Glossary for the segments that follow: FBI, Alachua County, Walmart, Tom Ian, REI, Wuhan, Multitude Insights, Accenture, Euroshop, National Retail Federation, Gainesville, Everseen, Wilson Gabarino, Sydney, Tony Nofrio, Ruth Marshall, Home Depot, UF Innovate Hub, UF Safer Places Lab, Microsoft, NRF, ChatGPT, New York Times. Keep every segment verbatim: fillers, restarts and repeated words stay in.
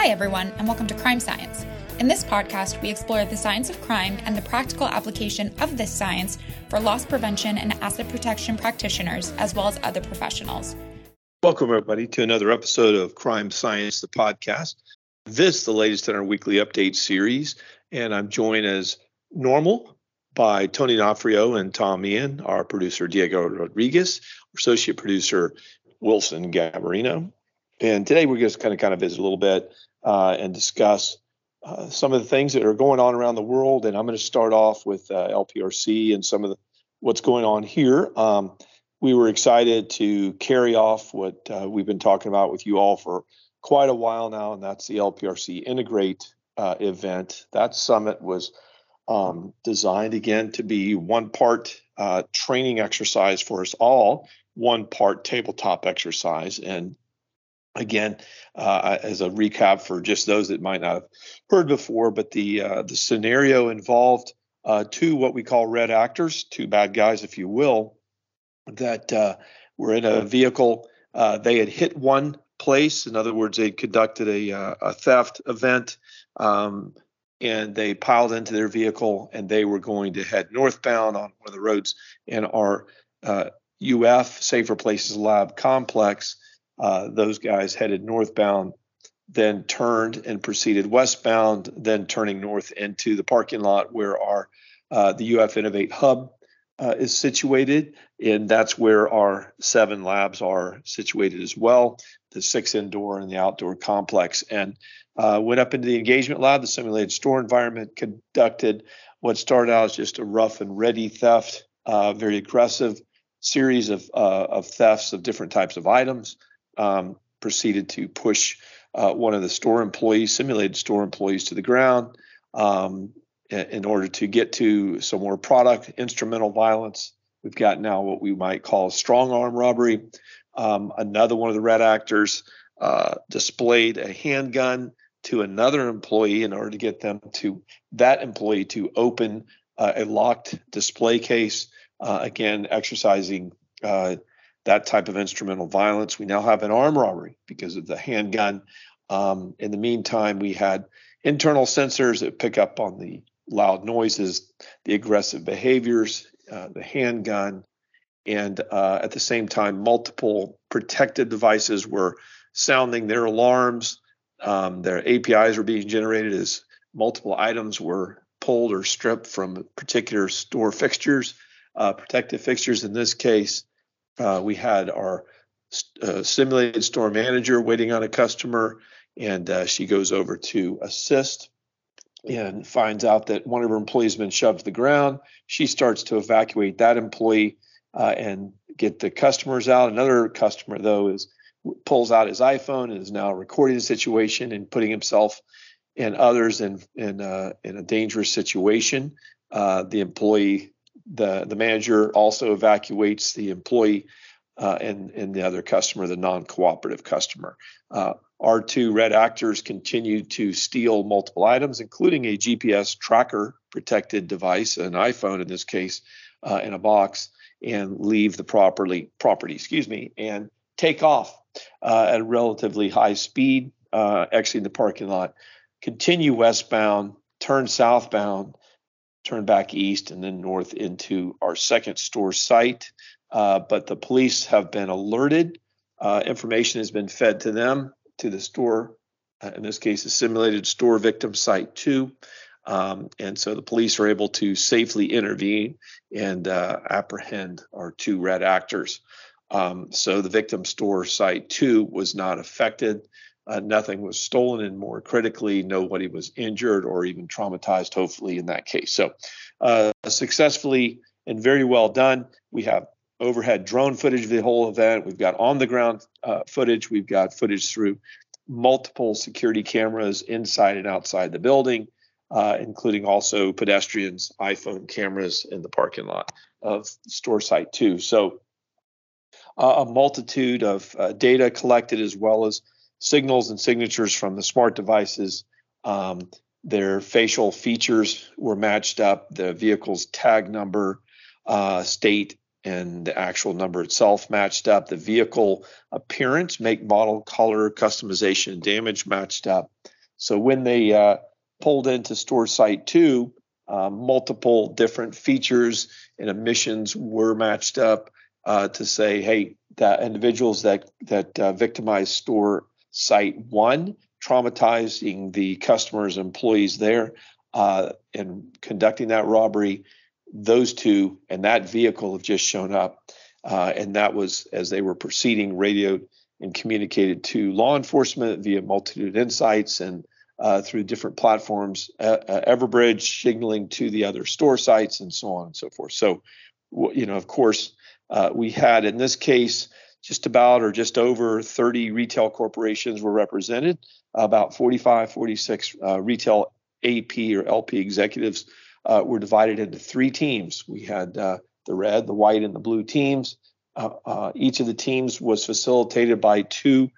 Hi, everyone, and welcome to Crime Science. In this podcast, we explore the science of crime and the practical application of this science for loss prevention and asset protection practitioners, as well as other professionals. Welcome, everybody, to another episode of Crime Science, the podcast. This, the latest in our weekly update series, and I'm joined as normal by Tony Nofrio and Tom Ian, our producer, Diego Rodriguez, associate producer, Wilson Gabarino. And today we're just kind of kind of visit a little bit uh, and discuss uh, some of the things that are going on around the world. And I'm going to start off with uh, L P R C and some of the, what's going on here. Um, we were excited to carry off what uh, we've been talking about with you all for quite a while now, and that's the L P R C Integrate uh, event. That summit was um, designed, again, to be one part uh, training exercise for us all, one part tabletop exercise. And Again, uh, as a recap for just those that might not have heard before, but the uh, the scenario involved uh, two what we call red actors, two bad guys, if you will, that uh, were in a vehicle. Uh, they had hit one place. In other words, they'd conducted a, uh, a theft event, um, and they piled into their vehicle, and they were going to head northbound on one of the roads in our uh, U F Safer Places Lab complex. Uh, those guys headed northbound, then turned and proceeded westbound, then turning north into the parking lot where our uh, the U F Innovate Hub uh, is situated. And that's where our seven labs are situated as well, the six indoor and the outdoor complex. And uh, went up into the engagement lab, the simulated store environment, conducted what started out as just a rough and ready theft, uh, very aggressive series of uh, of thefts of different types of items. Um, proceeded to push uh, one of the store employees, simulated store employees, to the ground um, in order to get to some more product, instrumental violence. We've got now what we might call strong arm robbery. Um, another one of the red actors uh, displayed a handgun to another employee in order to get them to that employee to open uh, a locked display case, uh, again, exercising uh that type of instrumental violence. We now have an armed robbery because of the handgun. Um, in the meantime, we had internal sensors that pick up on the loud noises, the aggressive behaviors, uh, the handgun, and uh, at the same time, multiple protected devices were sounding their alarms. Um, their A P Is were being generated as multiple items were pulled or stripped from particular store fixtures, uh, protective fixtures in this case. Uh, we had our uh, simulated store manager waiting on a customer, and uh, she goes over to assist and finds out that one of her employees has been shoved to the ground. She starts to evacuate that employee uh, and get the customers out. Another customer, though, is pulls out his iPhone and is now recording the situation and putting himself and others in in, uh, in a dangerous situation. Uh, the employee. The, the manager also evacuates the employee uh, and, and the other customer, the non-cooperative customer. Uh, our two red actors continue to steal multiple items, including a G P S tracker protected device, an iPhone in this case, uh, in a box, and leave the properly, property, excuse me, and take off uh, at a relatively high speed, uh, exiting the parking lot, continue westbound, turn southbound, turn back east and then north into our second store site. Uh, but the police have been alerted. Uh, information has been fed to them, to the store, uh, in this case, the simulated store victim site two. Um, and so the police are able to safely intervene and uh, apprehend our two red actors. Um, so the victim store site two was not affected. Uh, nothing was stolen, and more critically, nobody was injured or even traumatized, hopefully, in that case. So uh, successfully and very well done. We have overhead drone footage of the whole event. We've got on-the-ground uh, footage. We've got footage through multiple security cameras inside and outside the building, uh, including also pedestrians, iPhone cameras in the parking lot of store site two. So uh, a multitude of uh, data collected, as well as signals and signatures from the smart devices. Um, their facial features were matched up, the vehicle's tag number, uh, state, and the actual number itself matched up. The vehicle appearance, make, model, color, customization, and damage matched up. So when they uh, pulled into store site two, uh, multiple different features and emissions were matched up uh, to say, hey, the individuals that, that uh, victimized store site one, traumatizing the customers, employees there, uh, and conducting that robbery, those two and that vehicle have just shown up. Uh, and that was, as they were proceeding, radioed and communicated to law enforcement via Multitude Insights and uh, through different platforms, uh, uh, Everbridge, signaling to the other store sites and so on and so forth. So, you know, of course, uh, we had in this case just about or just over thirty retail corporations were represented, about forty-five, forty-six uh, retail A P or L P executives uh, were divided into three teams. We had uh, the red, the white, and the blue teams. Uh, uh, each of the teams was facilitated by two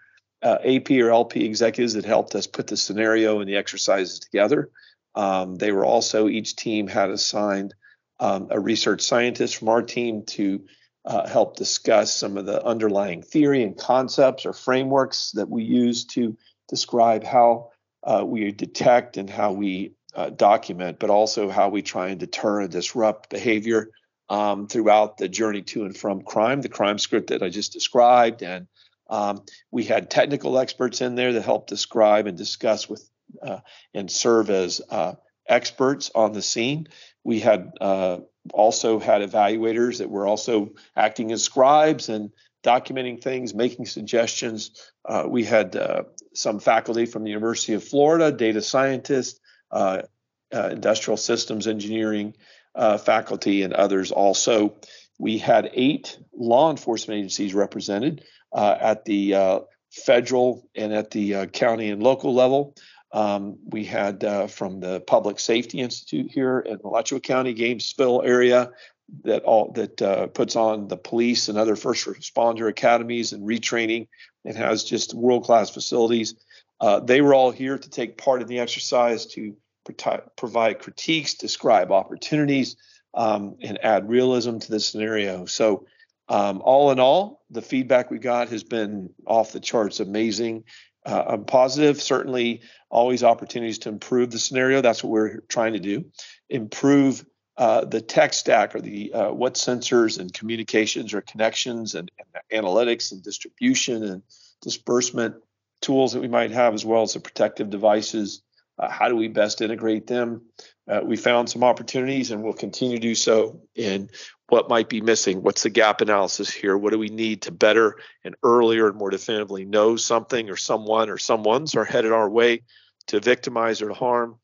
uh, A P or L P executives that helped us put the scenario and the exercises together. Um, they were also, each team had assigned um, a research scientist from our team to Uh, help discuss some of the underlying theory and concepts or frameworks that we use to describe how uh, we detect and how we uh, document, but also how we try and deter and disrupt behavior um, throughout the journey to and from crime, the crime script that I just described. And um, we had technical experts in there that helped describe and discuss with uh, and serve as uh, experts on the scene. We had uh, also had evaluators that were also acting as scribes and documenting things, making suggestions. Uh, we had uh, some faculty from the University of Florida, data scientists, uh, uh, industrial systems engineering uh, faculty, and others also. We had eight law enforcement agencies represented uh, at the uh, federal and at the uh, county and local level. Um, we had uh, from the Public Safety Institute here in Alachua County, Gainesville area that all that uh, puts on the police and other first responder academies and retraining and has just world-class facilities. Uh, they were all here to take part in the exercise to pro- provide critiques, describe opportunities, um, and add realism to the scenario. So um, all in all, the feedback we got has been off the charts amazing. Uh, I'm positive, certainly always opportunities to improve the scenario. That's what we're trying to do. Improve uh, the tech stack or the uh, what sensors and communications or connections and, and analytics and distribution and disbursement tools that we might have, as well as the protective devices. Uh, how do we best integrate them? Uh, we found some opportunities and we'll continue to do so in what might be missing. What's the gap analysis here? What do we need to better and earlier and more definitively know something or someone or someone's are headed our way to victimize or to harm?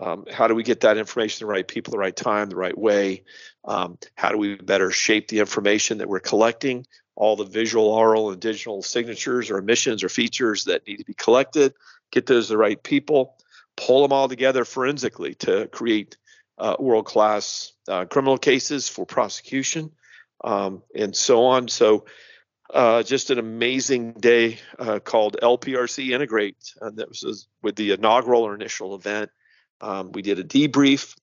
Um, how do we get that information to the right people, the right time, the right way? Um, how do we better shape the information that we're collecting? All the visual, oral, and digital signatures or emissions or features that need to be collected, get those to the right people. Pull them all together forensically to create uh, world-class uh, criminal cases for prosecution um, and so on. So uh, just an amazing day uh, called L P R C Integrate. And that was with the inaugural or initial event. Um, we did a debrief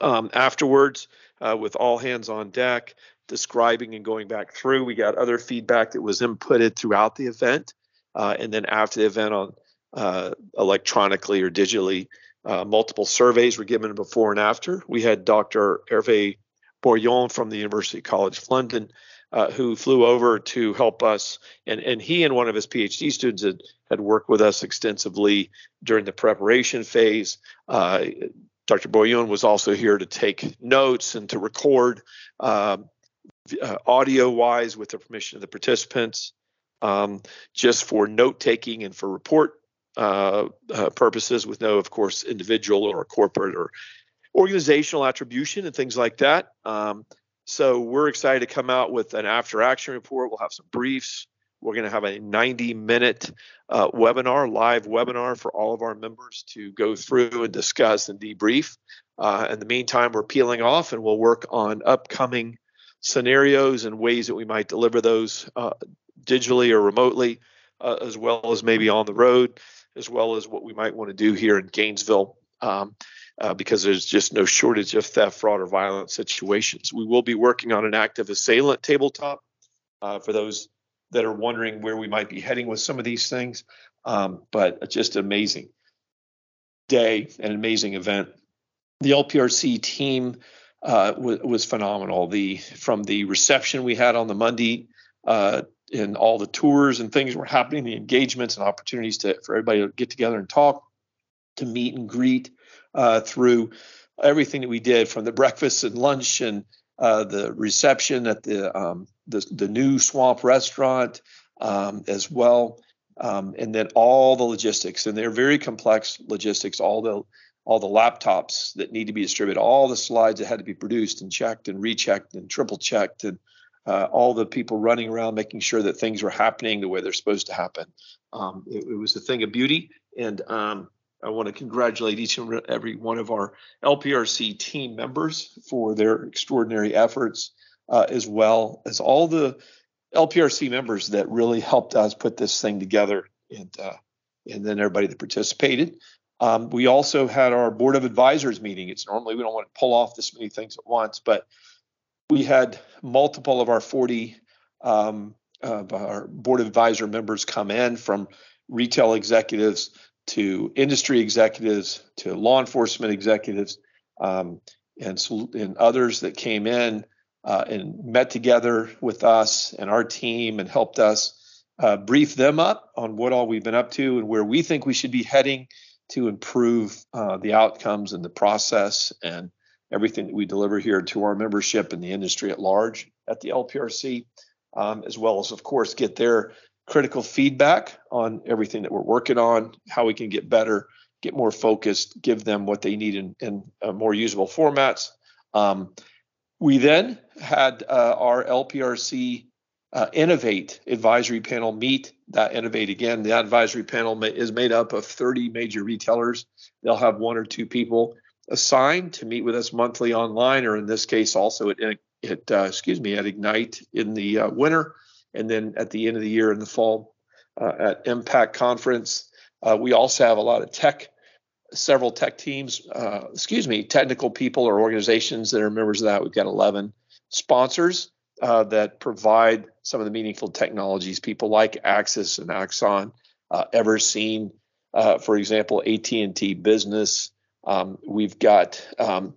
um, afterwards uh, with all hands on deck, describing and going back through. We got other feedback that was inputted throughout the event. Uh, and then after the event on Uh, electronically or digitally. Uh, multiple surveys were given before and after. We had Doctor Hervé Boyon from the University College of London, uh, who flew over to help us. And, and he and one of his PhD students had, had worked with us extensively during the preparation phase. Uh, Doctor Boyon was also here to take notes and to record um, uh, audio-wise with the permission of the participants, um, just for note-taking and for report Uh, uh, purposes with no, of course, individual or corporate or organizational attribution and things like that. Um, so we're excited to come out with an after-action report. We'll have some briefs. We're going to have a ninety-minute uh, webinar, live webinar for all of our members to go through and discuss and debrief. Uh, in the meantime, we're peeling off and we'll work on upcoming scenarios and ways that we might deliver those uh, digitally or remotely, uh, as well as maybe on the road, as well as what we might want to do here in Gainesville. Um, uh, because there's just no shortage of theft, fraud, or violent situations. We will be working on an active assailant tabletop uh, for those that are wondering where we might be heading with some of these things. Um, but just amazing day, an amazing event. The L P R C team uh, was, was phenomenal. The from the reception we had on the Monday, uh, and all the tours and things were happening, the engagements and opportunities to for everybody to get together and talk, to meet and greet, uh, through everything that we did, from the breakfast and lunch and uh, the reception at the um, the, the new Swamp restaurant um, as well. Um, and then all the logistics, and they're very complex logistics, all the all the laptops that need to be distributed, all the slides that had to be produced and checked and rechecked and triple checked, and uh, all the people running around making sure that things were happening the way they're supposed to happen. Um, it, it was a thing of beauty, and um, I want to congratulate each and every one of our L P R C team members for their extraordinary efforts, uh, as well as all the L P R C members that really helped us put this thing together, and uh, and then everybody that participated. Um, we also had our board of advisors meeting. It's normally we don't want to pull off this many things at once, but we had multiple of our forty um, uh, our board of advisor members come in, from retail executives to industry executives to law enforcement executives, um, and and others that came in. Uh, and met together with us and our team and helped us uh, brief them up on what all we've been up to and where we think we should be heading to improve uh, the outcomes and the process and everything that we deliver here to our membership and the industry at large at the L P R C, um, as well as, of course, get their critical feedback on everything that we're working on, how we can get better, get more focused, give them what they need in, in uh, more usable formats. Um, We then had uh, our L P R C uh, Innovate advisory panel meet. That Innovate, again, the advisory panel ma- is made up of thirty major retailers. They'll have one or two people assigned to meet with us monthly online, or in this case, also at, at uh, excuse me, at Ignite in the uh, winter, and then at the end of the year in the fall uh, at Impact Conference. Uh, we also have a lot of tech. Several tech teams, uh, excuse me, technical people or organizations that are members of that. We've got eleven sponsors uh, that provide some of the meaningful technologies. People like Axis and Axon, uh, Everseen, uh, for example, A T and T Business. Um, we've got um,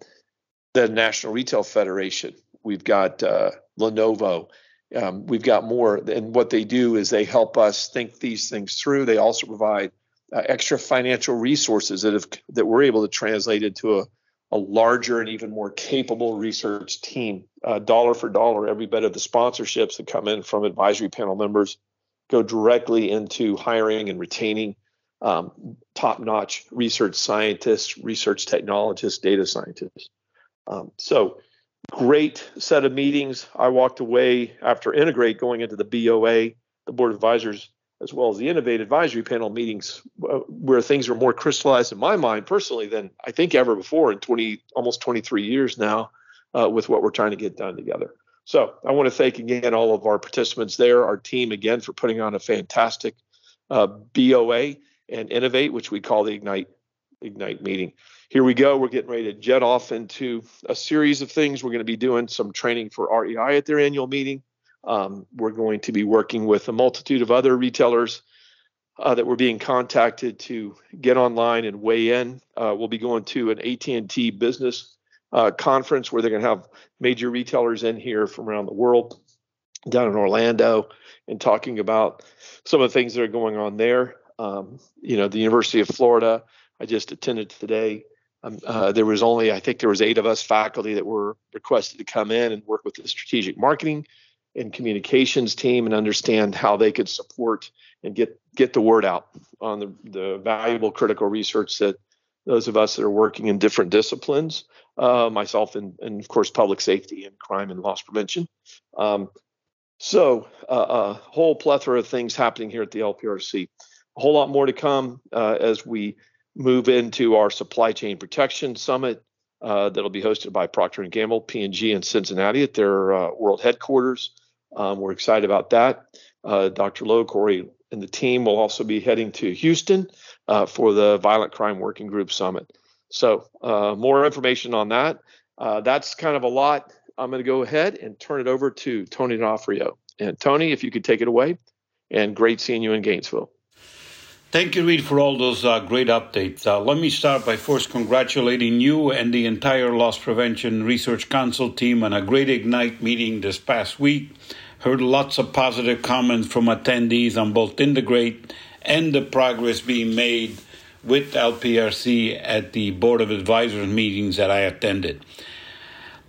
the National Retail Federation. We've got uh, Lenovo. Um, we've got more. And what they do is they help us think these things through. They also provide Uh, extra financial resources that have that we're able to translate into a, a larger and even more capable research team. Uh, dollar for dollar, every bit of the sponsorships that come in from advisory panel members go directly into hiring and retaining um, top-notch research scientists, research technologists, data scientists. Um, so great set of meetings. I walked away after Integrate going into the B O A, the Board of Advisors, as well as the Innovate Advisory Panel meetings, where things are more crystallized in my mind personally than I think ever before in twenty almost twenty-three years now uh, with what we're trying to get done together. So I want to thank again all of our participants there, our team again for putting on a fantastic uh, B O A and Innovate, which we call the Ignite Ignite meeting. Here we go. We're getting ready to jet off into a series of things. We're going to be doing some training for R E I at their annual meeting. Um, we're going to be working with a multitude of other retailers uh, that were being contacted to get online and weigh in. Uh, we'll be going to an A T and T business uh, conference where they're going to have major retailers in here from around the world down in Orlando and talking about some of the things that are going on there. Um, you know, the University of Florida, I just attended today. Um, uh, there was only, I think there was eight of us faculty that were requested to come in and work with the strategic marketing and communications team and understand how they could support and get, get the word out on the, the valuable critical research that those of us that are working in different disciplines, uh, myself and, and of course, public safety and crime and loss prevention. Um, so uh, a whole plethora of things happening here at the L P R C. A whole lot more to come uh, as we move into our Supply Chain Protection Summit uh, that'll be hosted by Procter and Gamble, P and G in Cincinnati at their uh, world headquarters. Um, we're excited about that. Uh, Doctor Lowe Corey and the team will also be heading to Houston uh, for the Violent Crime Working Group Summit. So uh, more information on that. Uh, that's kind of a lot. I'm going to go ahead and turn it over to Tony Nofrio. And Tony, if you could take it away. And great seeing you in Gainesville. Thank you, Reed, for all those uh, great updates. Uh, let me start by first congratulating you and the entire Loss Prevention Research Council team on a great Ignite meeting this past week. Heard lots of positive comments from attendees on both Integrate and the progress being made with L P R C at the Board of Advisors meetings that I attended.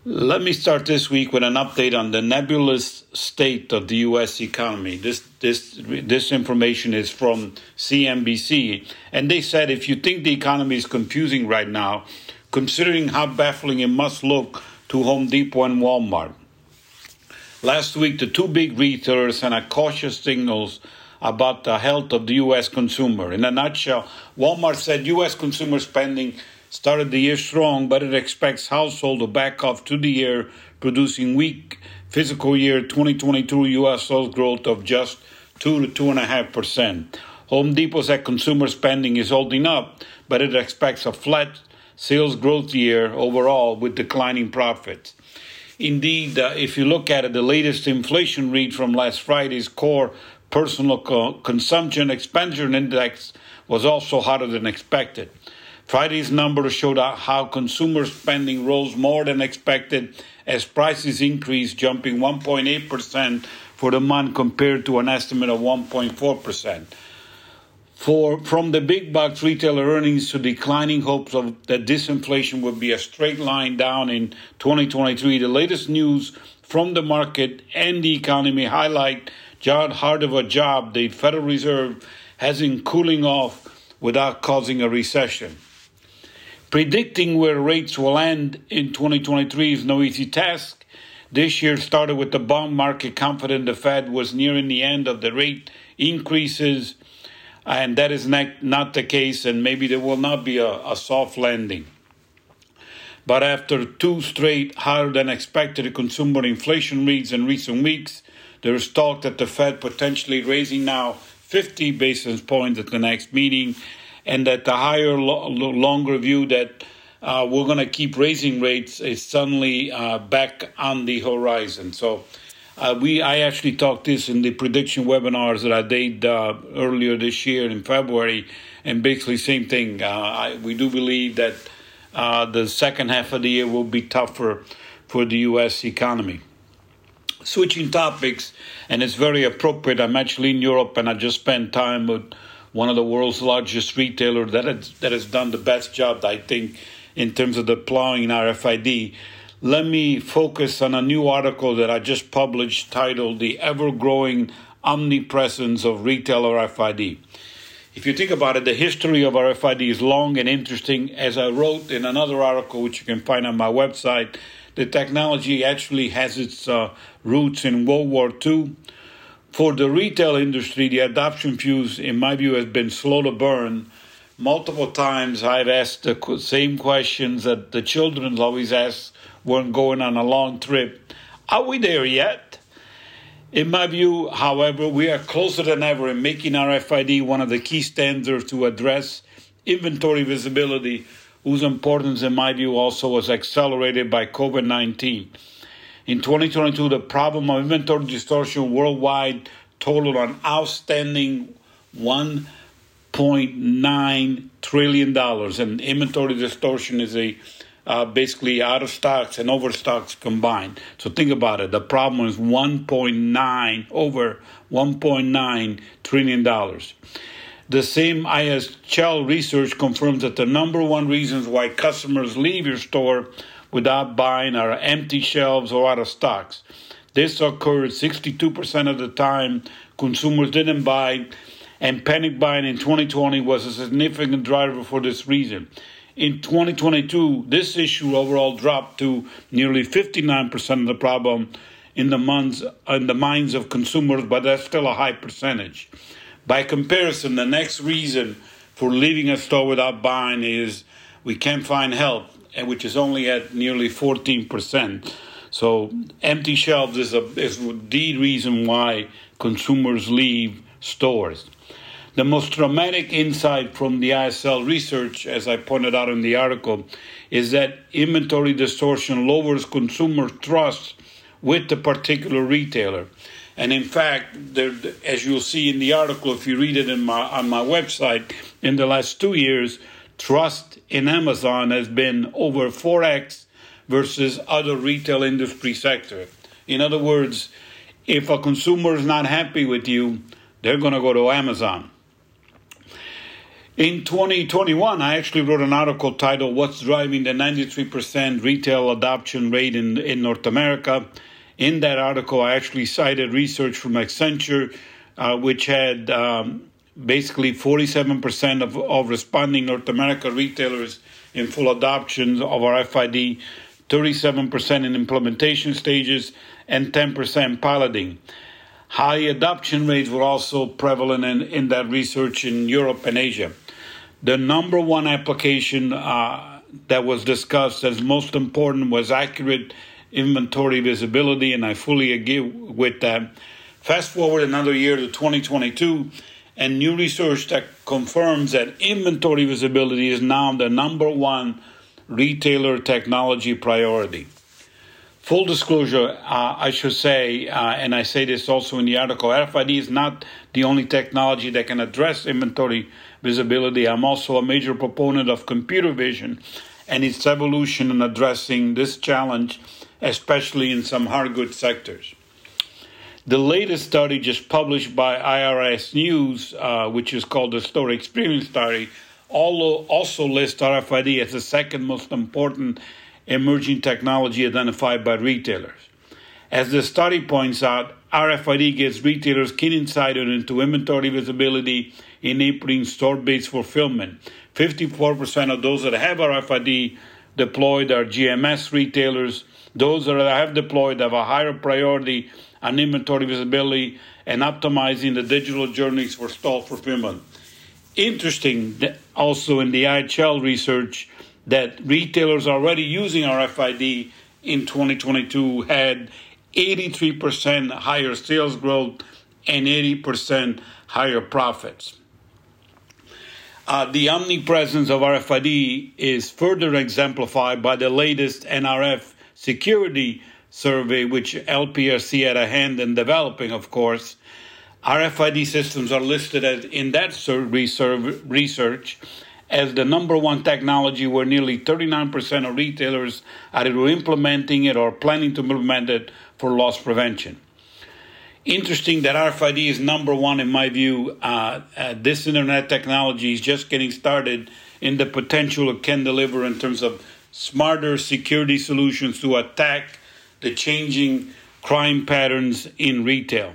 Let me start this week with an update on the nebulous state of the U S economy. This this this information is from C N B C, and they said if you think the economy is confusing right now, considering how baffling it must look to Home Depot and Walmart. Last week, the two big retailers sent out cautious signals about the health of the U S consumer. In a nutshell, Walmart said U S consumer spending started the year strong, but it expects household to back off to the year, producing weak fiscal year twenty twenty-two U S sales growth of just two to two point five percent. Home Depot said consumer spending is holding up, but it expects a flat sales growth year overall with declining profits. Indeed, uh, if you look at it, the latest inflation read from last Friday's core personal co- consumption expansion index was also hotter than expected. Friday's numbers showed how consumer spending rose more than expected as prices increased, jumping one point eight percent for the month compared to an estimate of one point four percent. For, from the big box retailer earnings to declining hopes of that disinflation would be a straight line down in twenty twenty-three, the latest news from the market and the economy highlight how hard of a job the Federal Reserve has in cooling off without causing a recession. Predicting where rates will end in twenty twenty-three is no easy task. This year started with the bond market confident the Fed was nearing the end of the rate increases, and that is not, not the case, and maybe there will not be a, a soft landing. But after two straight higher-than-expected consumer inflation reads in recent weeks, there is talk that the Fed potentially raising now fifty basis points at the next meeting, and that the higher, lo- longer view that uh, we're going to keep raising rates is suddenly uh, back on the horizon. So uh, we, I actually talked this in the prediction webinars that I did uh, earlier this year in February, and basically same thing. Uh, I, we do believe that uh, the second half of the year will be tougher for the U S economy. Switching topics, and it's very appropriate. I'm actually in Europe, and I just spent time with one of the world's largest retailers that has, that has done the best job, I think, in terms of deploying R F I D. Let me focus on a new article that I just published titled The Ever-Growing Omnipresence of Retail R F I D. If you think about it, the history of R F I D is long and interesting. As I wrote in another article, which you can find on my website, the technology actually has its uh, roots in World War Two. For the retail industry, the adoption fuse, in my view, has been slow to burn. Multiple times I've asked the same questions that the children always ask when going on a long trip. Are we there yet? In my view, however, we are closer than ever in making R F I D one of the key standards to address inventory visibility, whose importance, in my view, also was accelerated by COVID nineteen. In twenty twenty-two, the problem of inventory distortion worldwide totaled an outstanding one point nine trillion dollars. And inventory distortion is a uh, basically out of stocks and overstocks combined. So think about it. The problem is one point nine, over one point nine trillion dollars. The same I H S research confirms that the number one reasons why customers leave your store without buying are empty shelves or out of stocks. This occurred sixty-two percent of the time consumers didn't buy, and panic buying in twenty twenty was a significant driver for this reason. In twenty twenty-two, this issue overall dropped to nearly fifty-nine percent of the problem in the months, in the minds of consumers, but that's still a high percentage. By comparison, the next reason for leaving a store without buying is we can't find help, which is only at nearly fourteen percent. So empty shelves is, a, is the reason why consumers leave stores. The most dramatic insight from the I S L research, as I pointed out in the article, is that inventory distortion lowers consumer trust with the particular retailer. And in fact, there, as you'll see in the article, if you read it in my, on my website, in the last two years, trust in Amazon has been over four x versus other retail industry sector. In other words, if a consumer is not happy with you, they're going to go to Amazon. In twenty twenty-one, I actually wrote an article titled What's Driving the ninety-three percent Retail Adoption Rate in, in North America. In that article, I actually cited research from Accenture, uh, which had um, basically forty-seven percent of, of responding North America retailers in full adoption of our F I D, thirty-seven percent in implementation stages, and ten percent piloting. High adoption rates were also prevalent in, in that research in Europe and Asia. The number one application uh, that was discussed as most important was accurate inventory visibility, and I fully agree with that. Fast forward another year to twenty twenty-two, and new research that confirms that inventory visibility is now the number one retailer technology priority. Full disclosure, uh, I should say, uh, and I say this also in the article, R F I D is not the only technology that can address inventory visibility. I'm also a major proponent of computer vision and its evolution in addressing this challenge, especially in some hard goods sectors. The latest study just published by I R S News, uh, which is called the Store Experience Study, also lists R F I D as the second most important emerging technology identified by retailers. As the study points out, R F I D gives retailers keen insight into inventory visibility, enabling store-based fulfillment. fifty-four percent of those that have R F I D deployed are G M S retailers. Those that have deployed have a higher priority on inventory visibility and optimizing the digital journeys for store fulfillment. Interesting also in the I H S research that retailers already using R F I D in twenty twenty-two had eighty-three percent higher sales growth and eighty percent higher profits. Uh, the omnipresence of R F I D is further exemplified by the latest N R F security survey, which L P R C had a hand in developing, of course. R F I D systems are listed as, in that research as the number one technology where nearly thirty-nine percent of retailers are either implementing it or planning to implement it for loss prevention. Interesting that R F I D is number one in my view. Uh, uh, this internet technology is just getting started in the potential it can deliver in terms of smarter security solutions to attack the changing crime patterns in retail.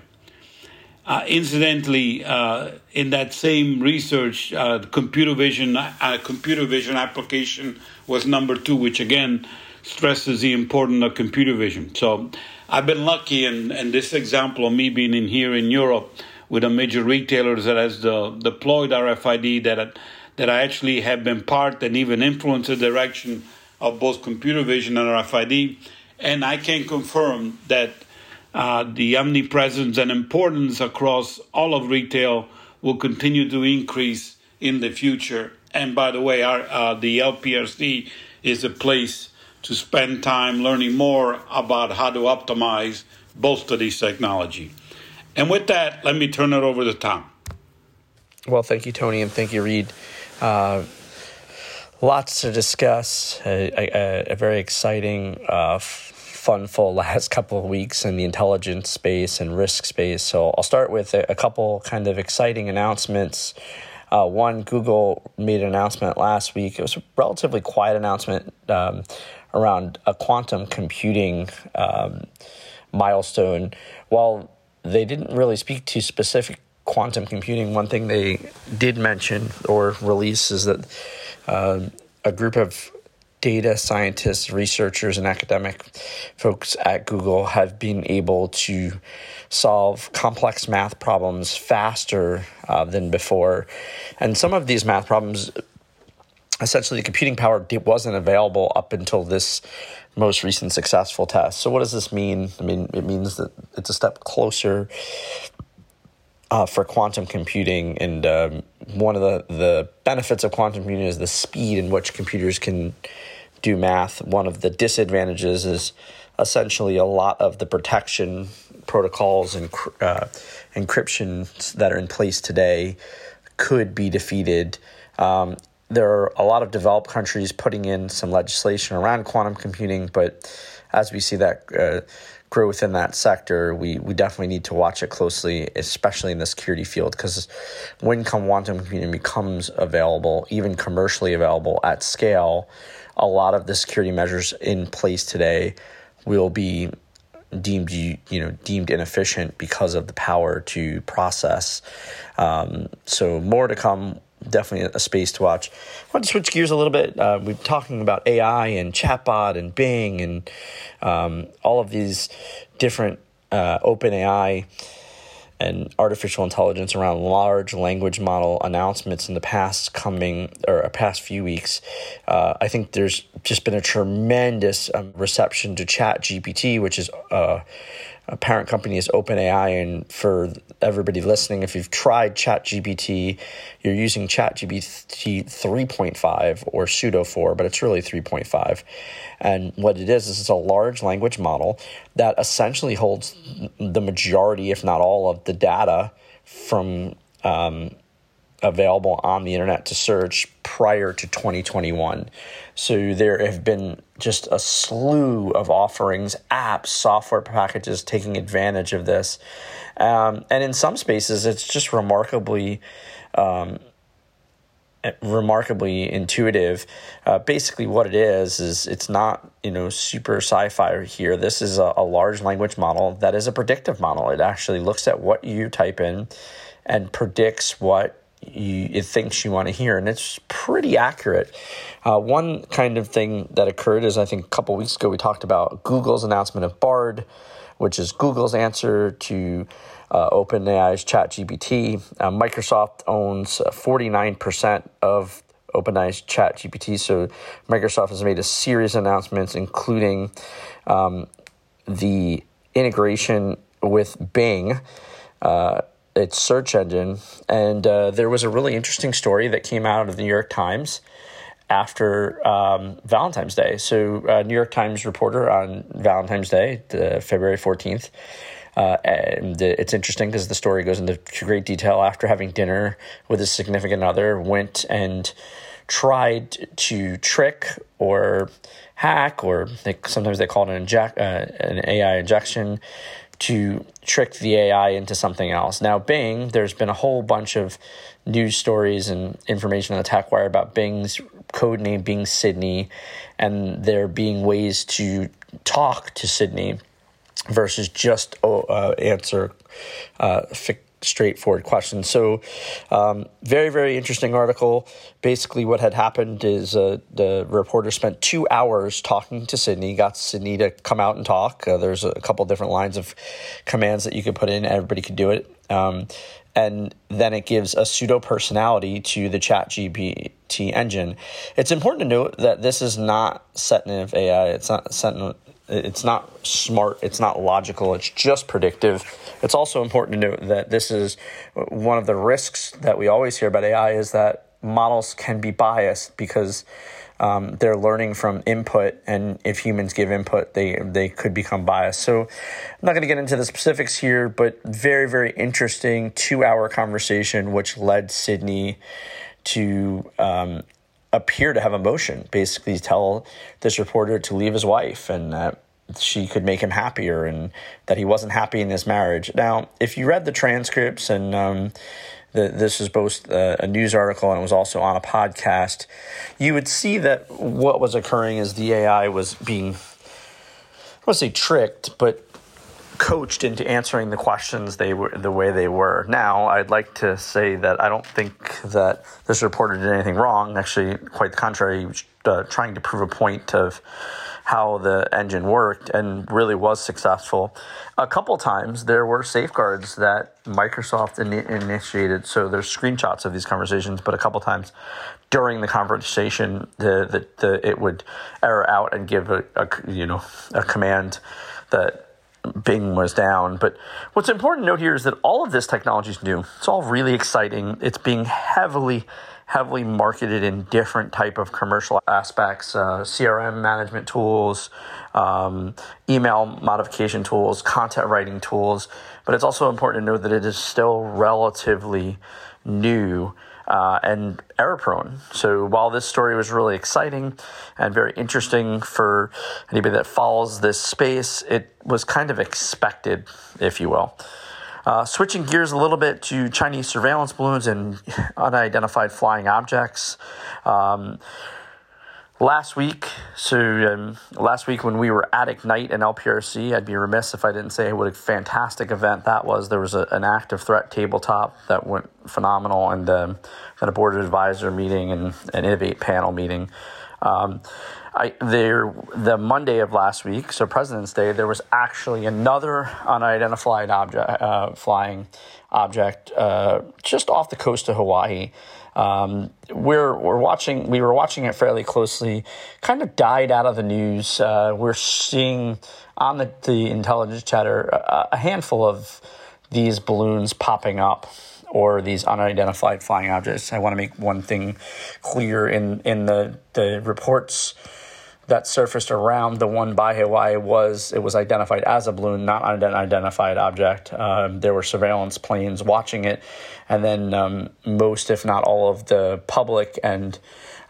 Uh, incidentally, uh, in that same research, uh, computer vision, uh, computer vision application was number two, which again stresses the importance of computer vision. So I've been lucky, and and this example of me being in here in Europe with a major retailer that has the, deployed R F I D, that that I actually have been part and even influenced the direction of both computer vision and R F I D, and I can confirm that. Uh, the omnipresence and importance across all of retail will continue to increase in the future. And by the way, our, uh, the L P R C is a place to spend time learning more about how to optimize both of these technology. And with that, let me turn it over to Tom. Well, thank you, Tony, and thank you, Reed. Uh, lots to discuss. A, a, a very exciting Uh, f- fun full last couple of weeks in the intelligence space and risk space. So I'll start with a couple kind of exciting announcements. Uh, one, Google made an announcement last week. It was a relatively quiet announcement um, around a quantum computing um, milestone. While they didn't really speak to specific quantum computing, one thing they did mention or release is that uh, a group of data scientists, researchers, and academic folks at Google have been able to solve complex math problems faster uh, than before. And some of these math problems, essentially the computing power wasn't available up until this most recent successful test. So what does this mean? I mean, it means that it's a step closer uh, for quantum computing. And um, one of the, the benefits of quantum computing is the speed in which computers can do math. One of the disadvantages is essentially a lot of the protection protocols and uh, encryption that are in place today could be defeated. Um, there are a lot of developed countries putting in some legislation around quantum computing, but as we see that uh, growth in that sector, we, we definitely need to watch it closely, especially in the security field, because when quantum computing becomes available, even commercially available at scale, a lot of the security measures in place today will be deemed, you know, deemed inefficient because of the power to process. Um, so more to come, definitely a space to watch. I want to switch gears a little bit. Uh, we're talking about A I and chatbot and Bing and um, all of these different uh, open A I and artificial intelligence around large language model announcements in the past coming or past few weeks. Uh, I think there's just been a tremendous um, reception to ChatGPT, which is uh, a parent company is OpenAI. And for everybody listening, if you've tried ChatGPT, you're using ChatGPT three point five or pseudo four, but it's really three point five. And what it is, is it's a large language model that essentially holds the majority, if not all, of the data from um, available on the internet to search prior to twenty twenty-one. So there have been just a slew of offerings, apps, software packages taking advantage of this. Um, and in some spaces, it's just remarkably um, remarkably intuitive. Uh, basically what it is, is it's not, you know, super sci-fi here. This is a, a large language model that is a predictive model. It actually looks at what you type in and predicts what you, it thinks you want to hear, and it's pretty accurate. Uh, one kind of thing that occurred is, I think a couple weeks ago, we talked about Google's announcement of Bard, which is Google's answer to uh, OpenAI's ChatGPT. Uh, Microsoft owns forty-nine percent of OpenAI's ChatGPT, so Microsoft has made a series of announcements, including um, the integration with Bing, uh, its search engine. And uh, there was a really interesting story that came out of the New York Times after um, Valentine's Day. So uh, New York Times reporter on Valentine's Day, the February fourteenth. Uh, and it's interesting because the story goes into great detail. After having dinner with his significant other, went and tried to trick or hack, or they, sometimes they call it an, inject, uh, an A I injection, to trick the A I into something else. Now, Bing, there's been a whole bunch of news stories and information on the tech wire about Bing's codename being Sydney, and there being ways to talk to Sydney versus just uh, answer uh, straightforward questions. So um, very, very interesting article. Basically what had happened is uh, the reporter spent two hours talking to Sydney, got Sydney to come out and talk. Uh, there's a couple different lines of commands that you could put in. Everybody could do it. Um, and then it gives a pseudo personality to the ChatGPT engine. It's important to note that this is not sentient A I. It's not sentient. It's not smart. It's not logical. It's just predictive. It's also important to note that this is one of the risks that we always hear about A I, is that models can be biased because um, they're learning from input, and if humans give input, they they could become biased. So I'm not going to get into the specifics here, but very, very interesting two-hour conversation which led Sydney to um, – appear to have emotion, basically tell this reporter to leave his wife and that she could make him happier and that he wasn't happy in his marriage. Now, if you read the transcripts, and um, the, this is both uh, a news article and it was also on a podcast, you would see that what was occurring is the A I was being, I wouldn't say tricked, but coached into answering the questions they were the way they were. Now, I'd like to say that I don't think that this reporter did anything wrong. Actually, quite the contrary, he was uh, trying to prove a point of how the engine worked, and really was successful. A couple times there were safeguards that Microsoft in- initiated, so there's screenshots of these conversations, but a couple times during the conversation, the the, the it would error out and give a, a you know a command that Bing was down. But what's important to note here is that all of this technology is new. It's all really exciting. It's being heavily, heavily marketed in different type of commercial aspects, uh, C R M management tools, um, email modification tools, content writing tools. But it's also important to note that it is still relatively new uh, and error-prone. So while this story was really exciting and very interesting for anybody that follows this space, it was kind of expected, if you will. Uh, switching gears a little bit to Chinese surveillance balloons and unidentified flying objects. Um, last week, so um, last week when we were at Ignite and L P R C, I'd be remiss if I didn't say what a fantastic event that was. There was a, an active threat tabletop that went phenomenal, and um, then a board of advisor meeting and an Innovate panel meeting. Um, I, there, the Monday of last week, so President's Day, there was actually another unidentified object, uh, flying object, uh, just off the coast of Hawaii. Um, we're we're watching. We were watching it fairly closely. Kind of died out of the news. Uh, we're seeing on the, the intelligence chatter a, a handful of these balloons popping up, or these unidentified flying objects. I want to make one thing clear in, in the, the reports that surfaced around the one by Hawaii was, it was identified as a balloon, not an unidentified object. Um, there were surveillance planes watching it. And then um, most, if not all of the public and,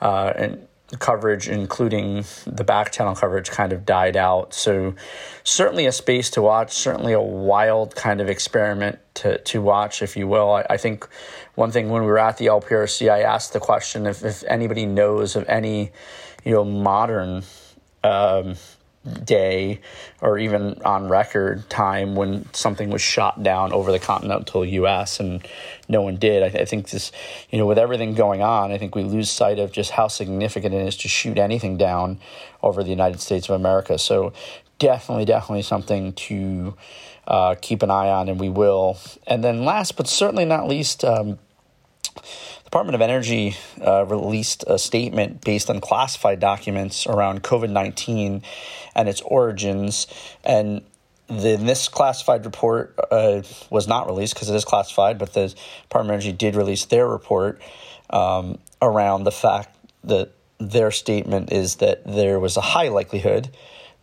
uh, and coverage, including the back channel coverage, kind of died out. So certainly a space to watch, certainly a wild kind of experiment to, to watch, if you will. I, I think one thing when we were at the L P R C, I asked the question if, if anybody knows of any, you know, modern um, day or even on record time when something was shot down over the continental U S, and no one did. I, th- I think this, you know, with everything going on, I think we lose sight of just how significant it is to shoot anything down over the United States of America. So definitely, definitely something to uh, keep an eye on, and we will. And then last but certainly not least, um, Department of Energy uh, released a statement based on classified documents around COVID nineteen and its origins. And the, this classified report uh, was not released because it is classified, but the Department of Energy did release their report um, around the fact that their statement is that there was a high likelihood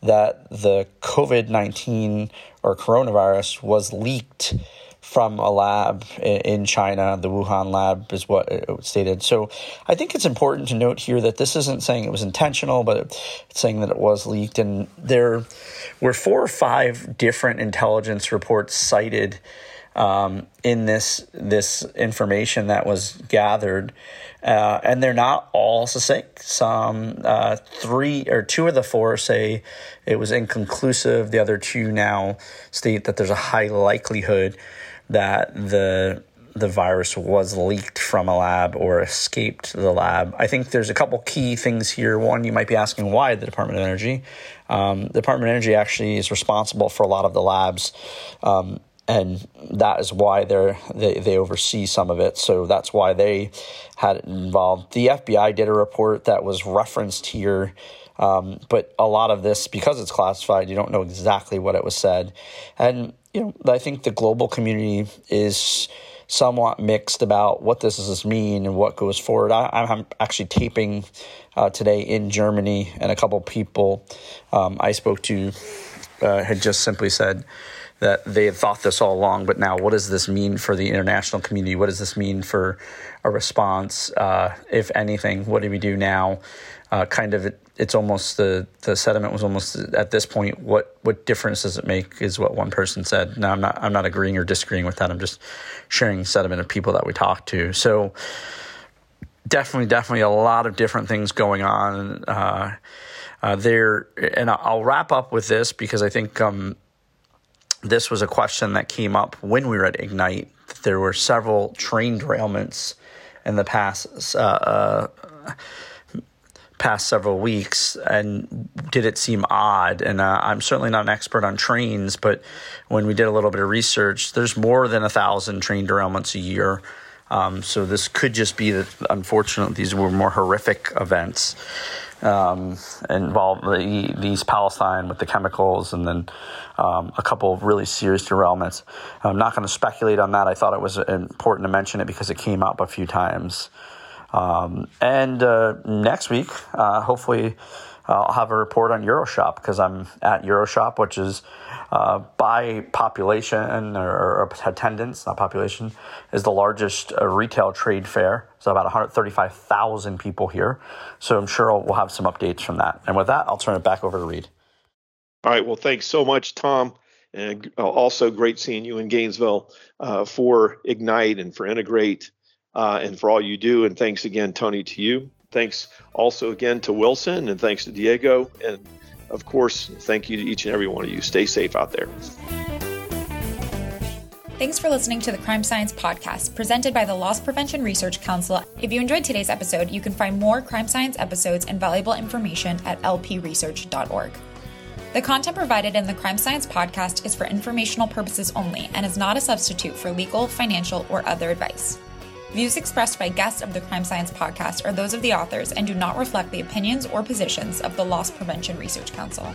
that the COVID nineteen or coronavirus was leaked from a lab in China. The Wuhan lab is what it stated. So I think it's important to note here that this isn't saying it was intentional, but it's saying that it was leaked. And there were four or five different intelligence reports cited um, in this this information that was gathered, uh, and they're not all succinct. Some uh, three or two of the four say it was inconclusive. The other two now state that there's a high likelihood that the the virus was leaked from a lab or escaped the lab. I think there's a couple key things here. One, you might be asking why the Department of Energy. Um, the Department of Energy actually is responsible for a lot of the labs, um, and that is why they're, they they oversee some of it. So that's why they had it involved. The F B I did a report that was referenced here. Um, but a lot of this, because it's classified, you don't know exactly what it was said. And, you know, I think the global community is somewhat mixed about what this does mean and what goes forward. I, I'm actually taping uh, today in Germany, and a couple people um, I spoke to uh, had just simply said that they had thought this all along, but now what does this mean for the international community? What does this mean for a response? Uh, if anything, what do we do now? Uh, kind of, it, it's almost the, the sentiment was almost at this point, what, what difference does it make is what one person said. Now, I'm not, I'm not agreeing or disagreeing with that. I'm just sharing sentiment of people that we talked to. So definitely, definitely a lot of different things going on uh, uh, there. And I'll wrap up with this because I think, um, this was a question that came up when we were at Ignite. There were several train derailments in the past uh, uh, past several weeks, and did it seem odd? And uh, I'm certainly not an expert on trains, but when we did a little bit of research, there's more than a thousand train derailments a year. Um, so this could just be that, unfortunately, these were more horrific events. um, involved the, these Palestine with the chemicals, and then um, a couple of really serious derailments. I'm not going to speculate on that. I thought it was important to mention it because it came up a few times. Um, and uh, next week, uh, hopefully, I'll have a report on Euroshop, because I'm at Euroshop, which is uh, by population or, or attendance, not population, is the largest uh, retail trade fair. So about one hundred thirty-five thousand people here. So I'm sure I'll, we'll have some updates from that. And with that, I'll turn it back over to Reed. All right. Well, thanks so much, Tom. And also great seeing you in Gainesville uh, for Ignite and for Integrate uh, and for all you do. And thanks again, Tony, to you. Thanks also again to Wilson, and thanks to Diego. And of course, thank you to each and every one of you. Stay safe out there. Thanks for listening to the Crime Science Podcast, presented by the Loss Prevention Research Council. If you enjoyed today's episode, you can find more Crime Science episodes and valuable information at l p research dot org. The content provided in the Crime Science Podcast is for informational purposes only and is not a substitute for legal, financial, or other advice. Views expressed by guests of the Crime Science Podcast are those of the authors and do not reflect the opinions or positions of the Loss Prevention Research Council.